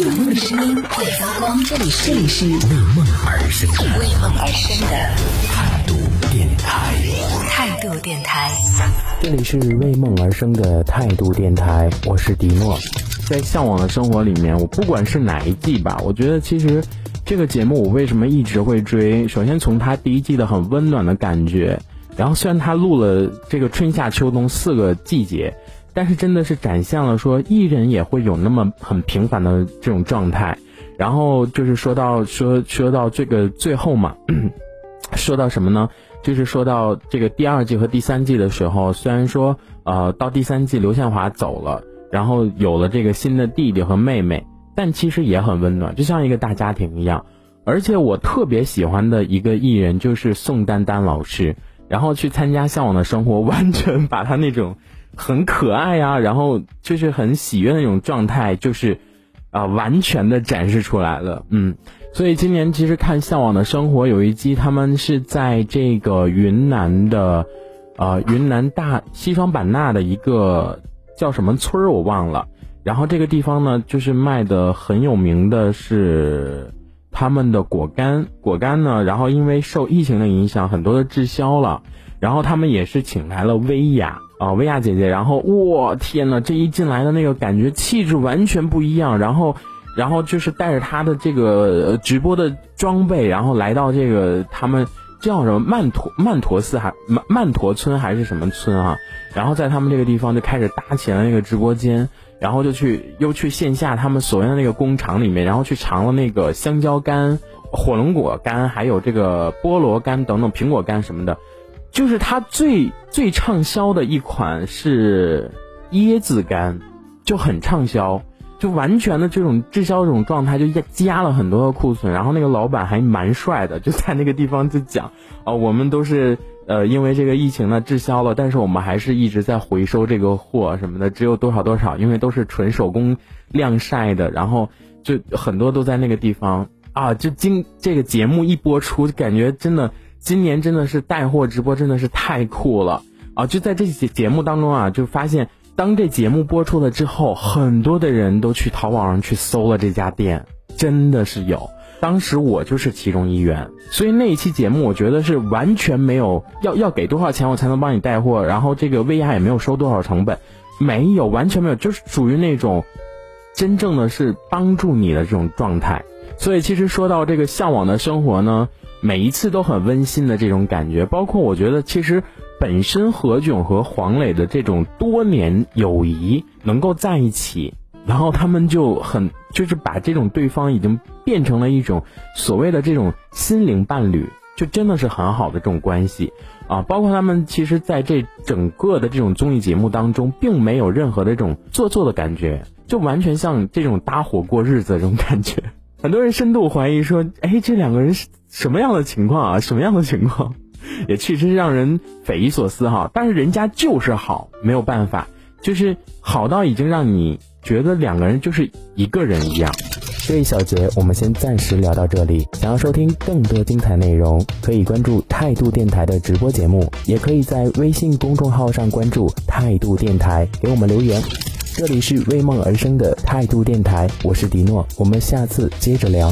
有梦的声音会发光，这里是为梦而生的态度电台。这里是为梦而生的态度电台，我是迪诺。在向往的生活里面，我不管是哪一季吧，我觉得其实这个节目我为什么一直会追，首先从它第一季的很温暖的感觉，然后虽然它录了这个春夏秋冬4个季节，但是真的是展现了说艺人也会有那么很平凡的这种状态。然后就是说到这个最后嘛，说到什么呢，就是说到这个第2季和第3季的时候，虽然说到第3季刘宪华走了，然后有了这个新的弟弟和妹妹，但其实也很温暖，就像一个大家庭一样。而且我特别喜欢的一个艺人就是宋丹丹老师，然后去参加向往的生活，完全把他那种很可爱啊，然后就是很喜悦的那种状态，就是完全的展示出来了。所以今年其实看向往的生活有一季，他们是在这个云南的云南大西双版纳的一个叫什么村儿我忘了，然后这个地方呢就是卖的很有名的是他们的果干呢，然后因为受疫情的影响很多的滞销了，然后他们也是请来了薇娅薇娅姐姐，然后天呐，这一进来的那个感觉气质完全不一样，然后就是带着她的这个直播的装备，然后来到这个他们叫什么曼陀村还是什么村啊，然后在他们这个地方就开始搭起了那个直播间，然后就去线下他们所谓的那个工厂里面，然后去尝了那个香蕉干、火龙果干，还有这个菠萝干等等苹果干什么的。就是它最畅销的一款是椰子干，就很畅销，就完全的这种滞销这种状态，就加了很多的库存。然后那个老板还蛮帅的，就在那个地方就讲我们都是因为这个疫情呢滞销了，但是我们还是一直在回收这个货什么的，只有多少，因为都是纯手工晾晒的，然后就很多都在那个地方啊。就这个节目一播出，就感觉真的今年真的是带货直播真的是太酷了啊！就在这节目当中啊，就发现当这节目播出了之后，很多的人都去淘宝上去搜了这家店，真的是有，当时我就是其中一员。所以那一期节目我觉得是完全没有要给多少钱我才能帮你带货，然后这个薇娅也没有收多少成本，没有，完全没有，就是属于那种真正的是帮助你的这种状态。所以其实说到这个向往的生活呢，每一次都很温馨的这种感觉，包括我觉得其实本身何炅和黄磊的这种多年友谊能够在一起，然后他们就是把这种对方已经变成了一种所谓的这种心灵伴侣，就真的是很好的这种关系啊！包括他们其实在这整个的这种综艺节目当中，并没有任何的这种做作的感觉，就完全像这种搭伙过日子的这种感觉。很多人深度怀疑说，这两个人是什么样的情况啊？也确实让人匪夷所思哈。但是人家就是好，没有办法，就是好到已经让你觉得两个人就是一个人一样。这一小节我们先暂时聊到这里。想要收听更多精彩内容，可以关注态度电台的直播节目，也可以在微信公众号上关注态度电台，给我们留言。这里是为梦而生的态度电台，我是迪诺，我们下次接着聊。